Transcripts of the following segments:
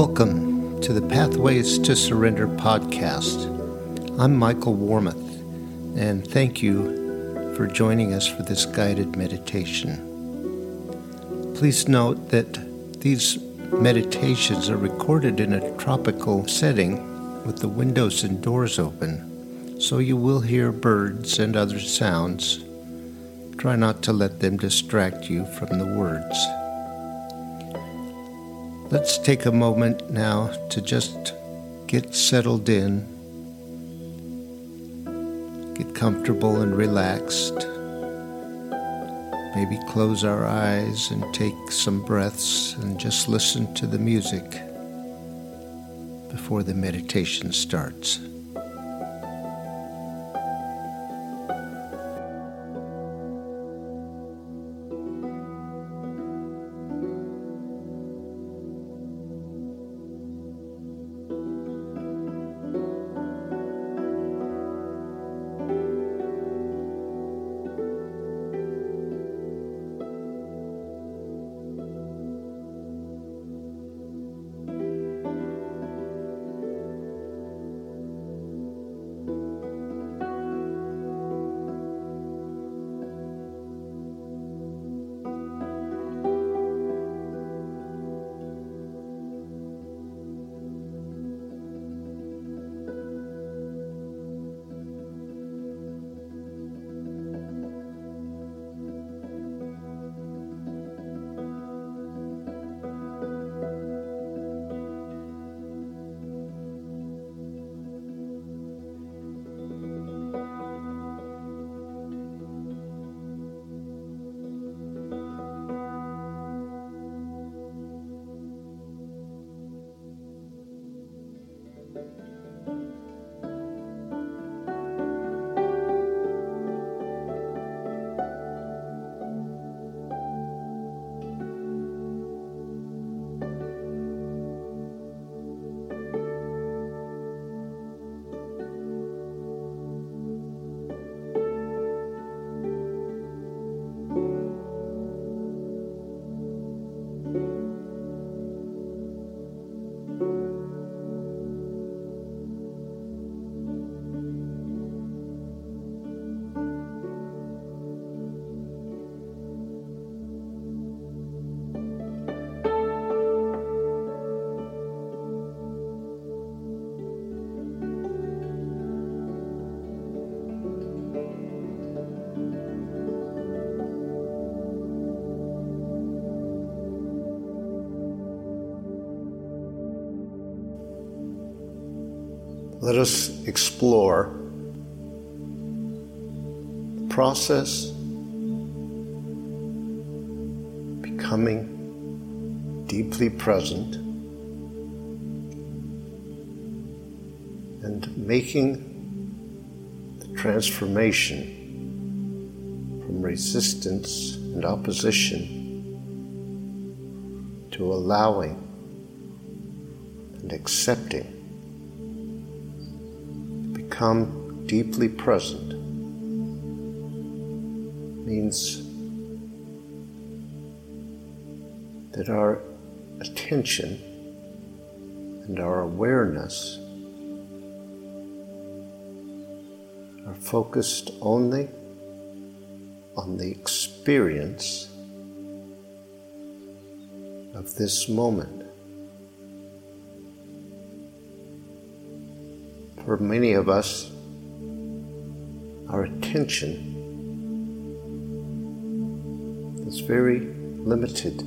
Welcome to the Pathways to Surrender podcast. I'm Michael Warmouth, and thank you for joining us for this guided meditation. Please note that these meditations are recorded in a tropical setting with the windows and doors open, so you will hear birds and other sounds. Try not to let them distract you from the words. Let's take a moment now to just get settled in, get comfortable and relaxed, maybe close our eyes and take some breaths and just listen to the music before the meditation starts. Let us explore the process of becoming deeply present and making the transformation from resistance and opposition to allowing and accepting. Become deeply present means that our attention and our awareness are focused only on the experience of this moment. For many of us, our attention is very limited,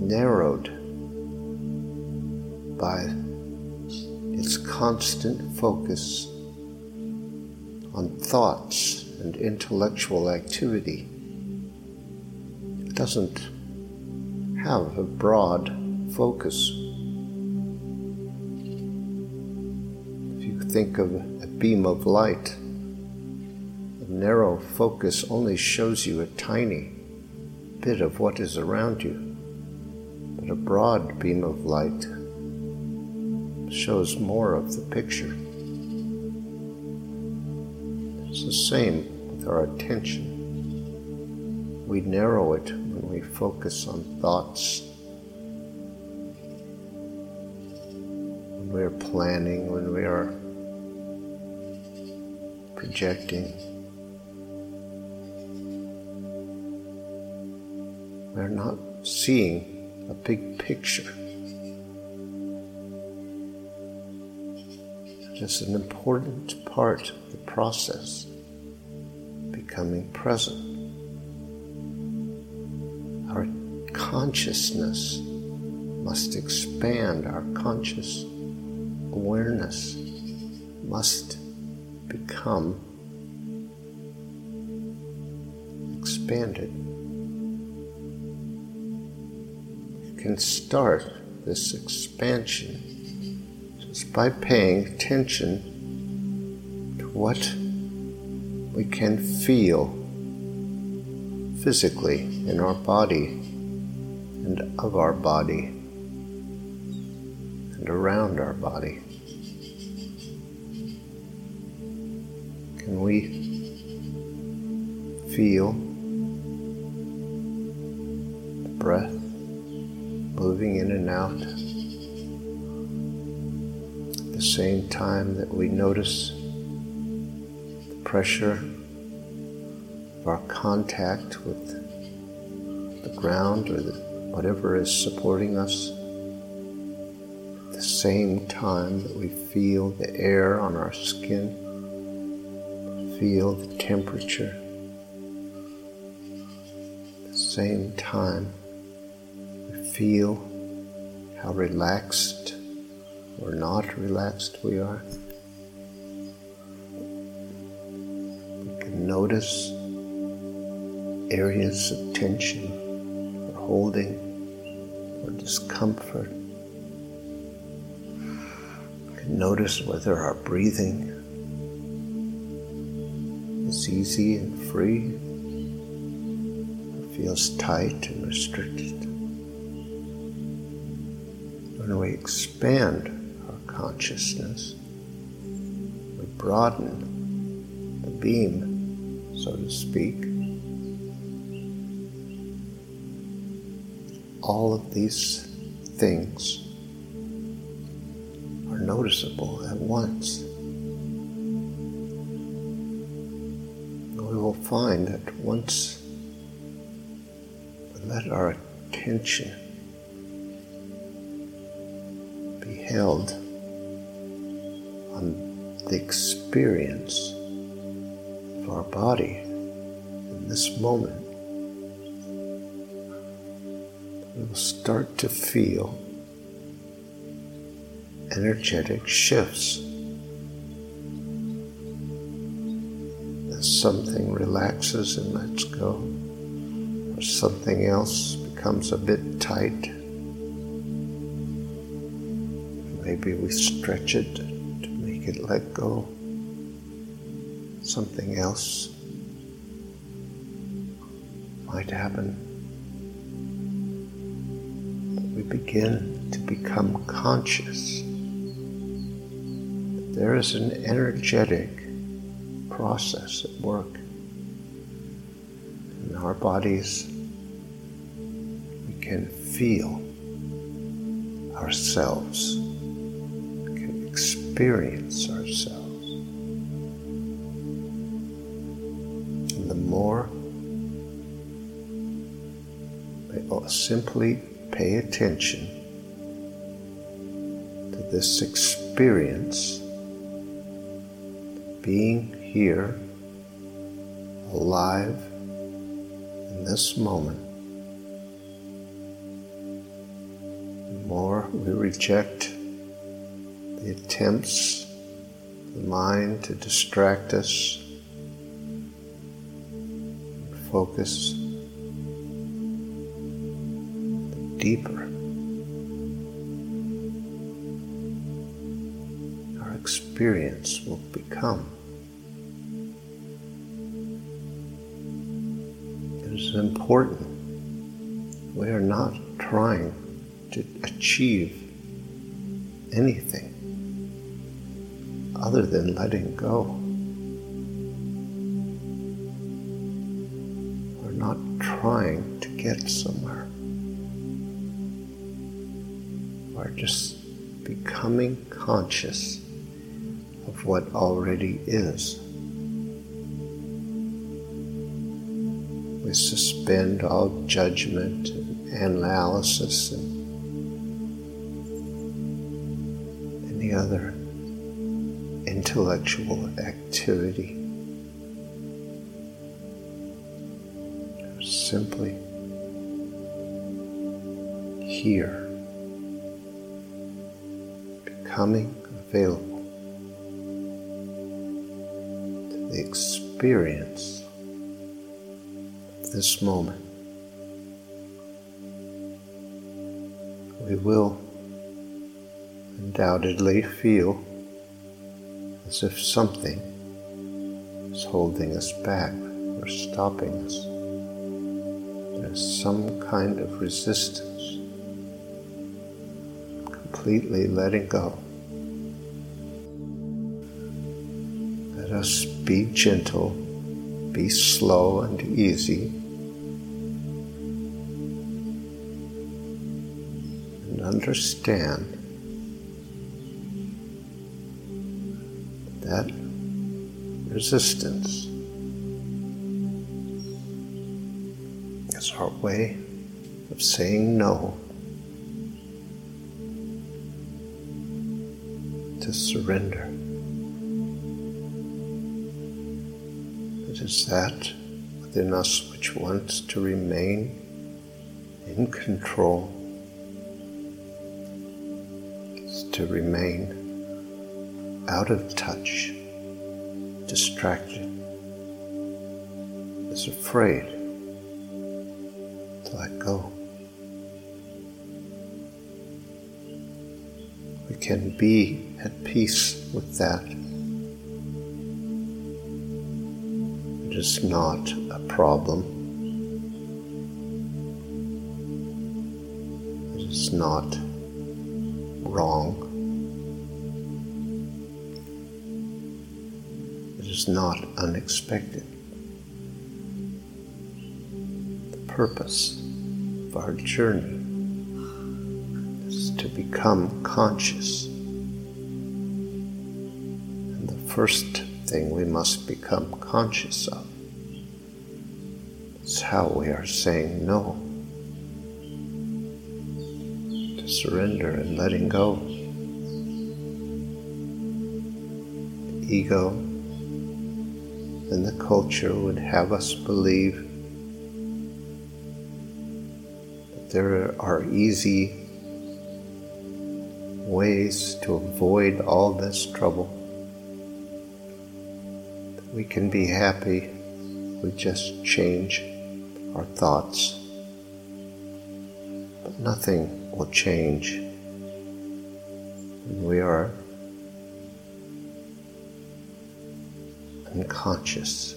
narrowed by its constant focus on thoughts and intellectual activity. It doesn't have a broad focus. Think of a beam of light. A narrow focus only shows you a tiny bit of what is around you, but a broad beam of light shows more of the picture. It's the same with our attention. We narrow it when we focus on thoughts we are planning, when we are projecting, we're not seeing a big picture. That's an important part of the process, becoming present. Our consciousness must expand, our conscious awareness must become expanded. You can start this expansion just by paying attention to what we can feel physically in our body and of our body and around our body. Can we feel the breath moving in and out at the same time that we notice the pressure of our contact with the ground or whatever is supporting us? At the same time that we feel the air on our skin, feel the temperature. At the same time, we feel how relaxed or not relaxed we are. We can notice areas of tension or holding or discomfort. We can notice whether our breathing is easy and free, or feels tight and restricted. When we expand our consciousness, we broaden the beam, so to speak. All of these things are noticeable at once. We'll find that once we let our attention be held on the experience of our body in this moment, we will start to feel energetic shifts. Something relaxes and lets go, or something else becomes a bit tight. Maybe we stretch it to make it let go. Something else might happen. We begin to become conscious that there is an energetic process at work in our bodies. We can feel ourselves, we can experience ourselves. And the more we simply pay attention to this experience, being here, alive in this moment, the more we reject the attempts of the mind to distract us, and focus, the deeper our experience will become. It's important. We are not trying to achieve anything other than letting go. We're not trying to get somewhere. We're just becoming conscious of what already is. We suspend all judgment and analysis and any other intellectual activity. Simply here, becoming available to the experience of this moment. We will undoubtedly feel as if something is holding us back or stopping us. There's some kind of resistance, completely letting go. Let us be gentle, be slow and easy, and understand that resistance is our way of saying no, to surrender. It is that within us which wants to remain in control, is to remain out of touch, distracted, is afraid to let go. We can be at peace with that. It is not a problem. It is not wrong. It is not unexpected. Purpose of our journey is to become conscious. And the first thing we must become conscious of is how we are saying no, to surrender and letting go. The ego and the culture would have us believe there are easy ways to avoid all this trouble. We can be happy. We just change our thoughts. But nothing will change when we are unconscious.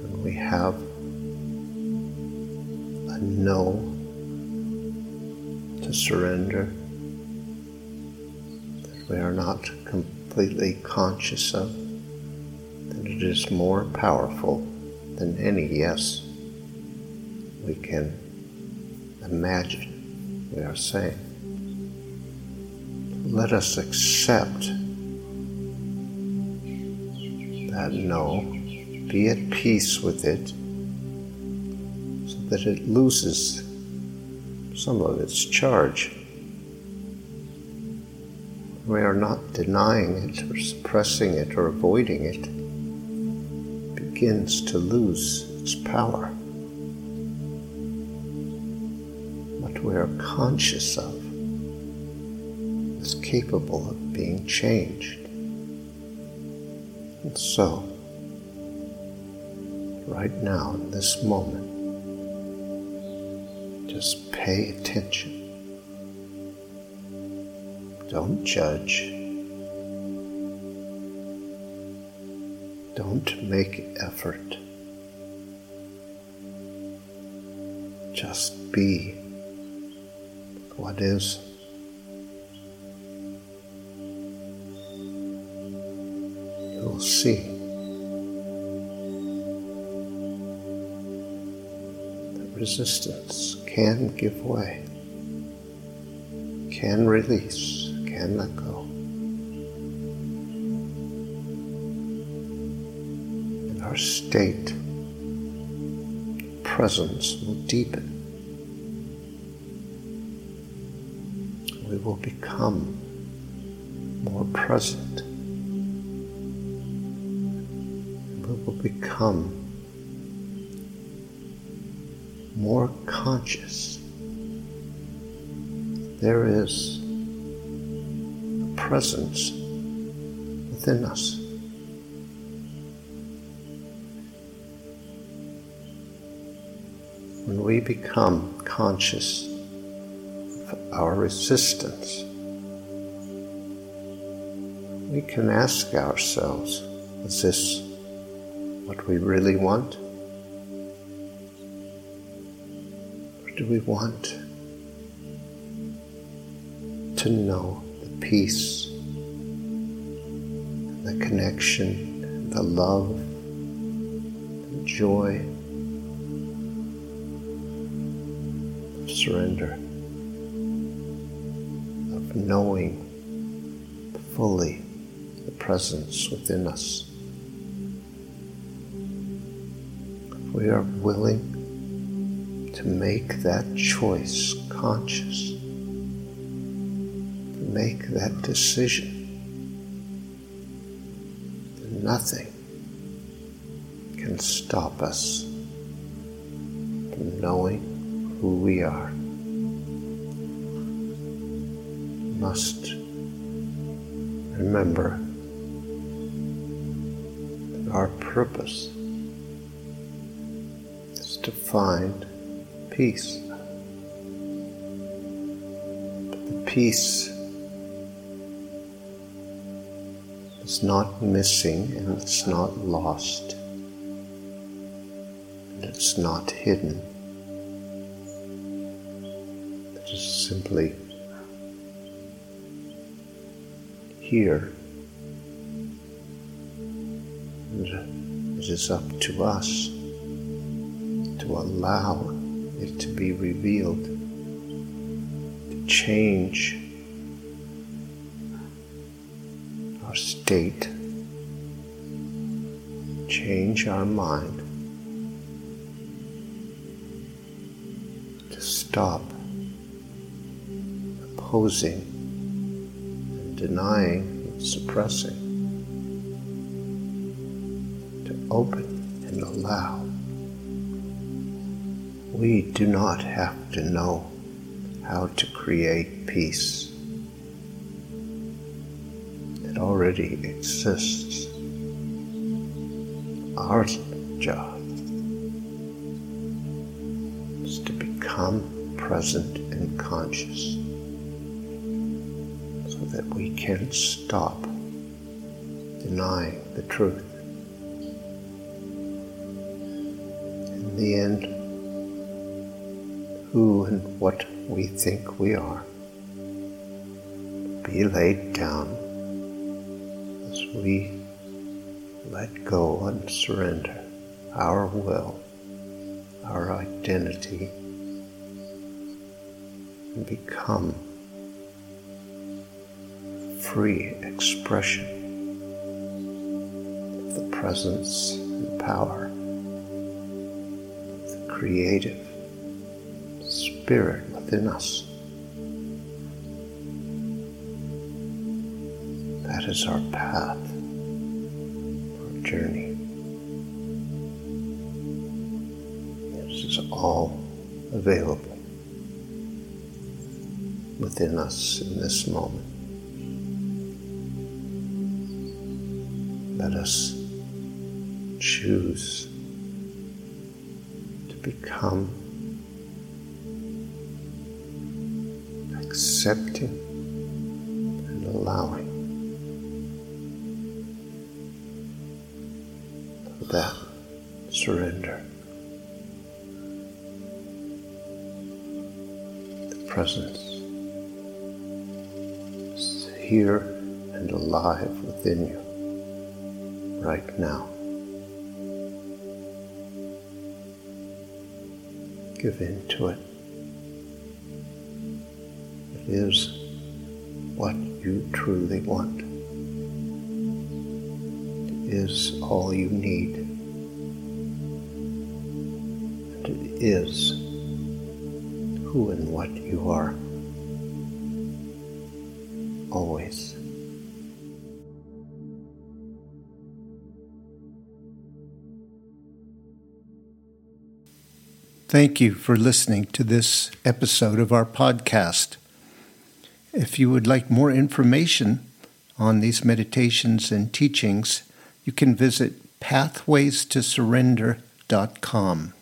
When we have no to surrender that we are not completely conscious of, that it is more powerful than any yes we can imagine we are saying. Let us accept that no, be at peace with it, that it loses some of its charge. We are not denying it or suppressing it or avoiding it. It begins to lose its power. What we are conscious of is capable of being changed. And so, right now, in this moment, just pay attention. Don't judge. Don't make effort. Just be what is. You will see resistance can give way. can release, can let go. And our state, presence will deepen. We will become more present. We will become more conscious. There is a presence within us. When we become conscious of our resistance, we can ask ourselves, is this what we really want? Or do we want to know the peace, the connection, the love, the joy of surrender, of knowing fully the presence within us? If we are willing to make that choice conscious, make that decision, then nothing can stop us from knowing who we are. We must remember that our purpose is to find peace. But the peace it's not missing, and it's not lost, and it's not hidden. It is simply here, and it is up to us to allow it to be revealed, to change our state, change our mind, to stop opposing and denying and suppressing, to open and allow. We do not have to know how to create peace. Already exists. Our job is to become present and conscious so that we can stop denying the truth. In the end, who and what we think we are will be laid down. We let go and surrender our will, our identity, and become free expression of the presence and power of the creative spirit within us. That is our path, our journey. This is all available within us in this moment. Let us choose to become accepting and allowing. That surrender, the presence is here and alive within you right now. Give in to it. It is what you truly want. It is all you need. And it is who and what you are. Always. Thank you for listening to this episode of our podcast. If you would like more information on these meditations and teachings, you can visit pathwaystosurrender.com.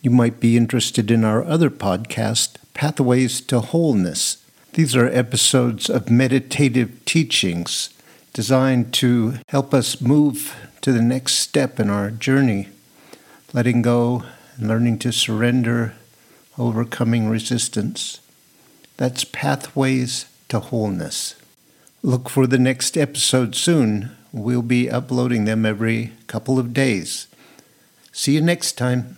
You might be interested in our other podcast, Pathways to Wholeness. These are episodes of meditative teachings designed to help us move to the next step in our journey, letting go, learning to surrender, overcoming resistance. That's Pathways to Wholeness. Look for the next episode soon. We'll be uploading them every couple of days. See you next time.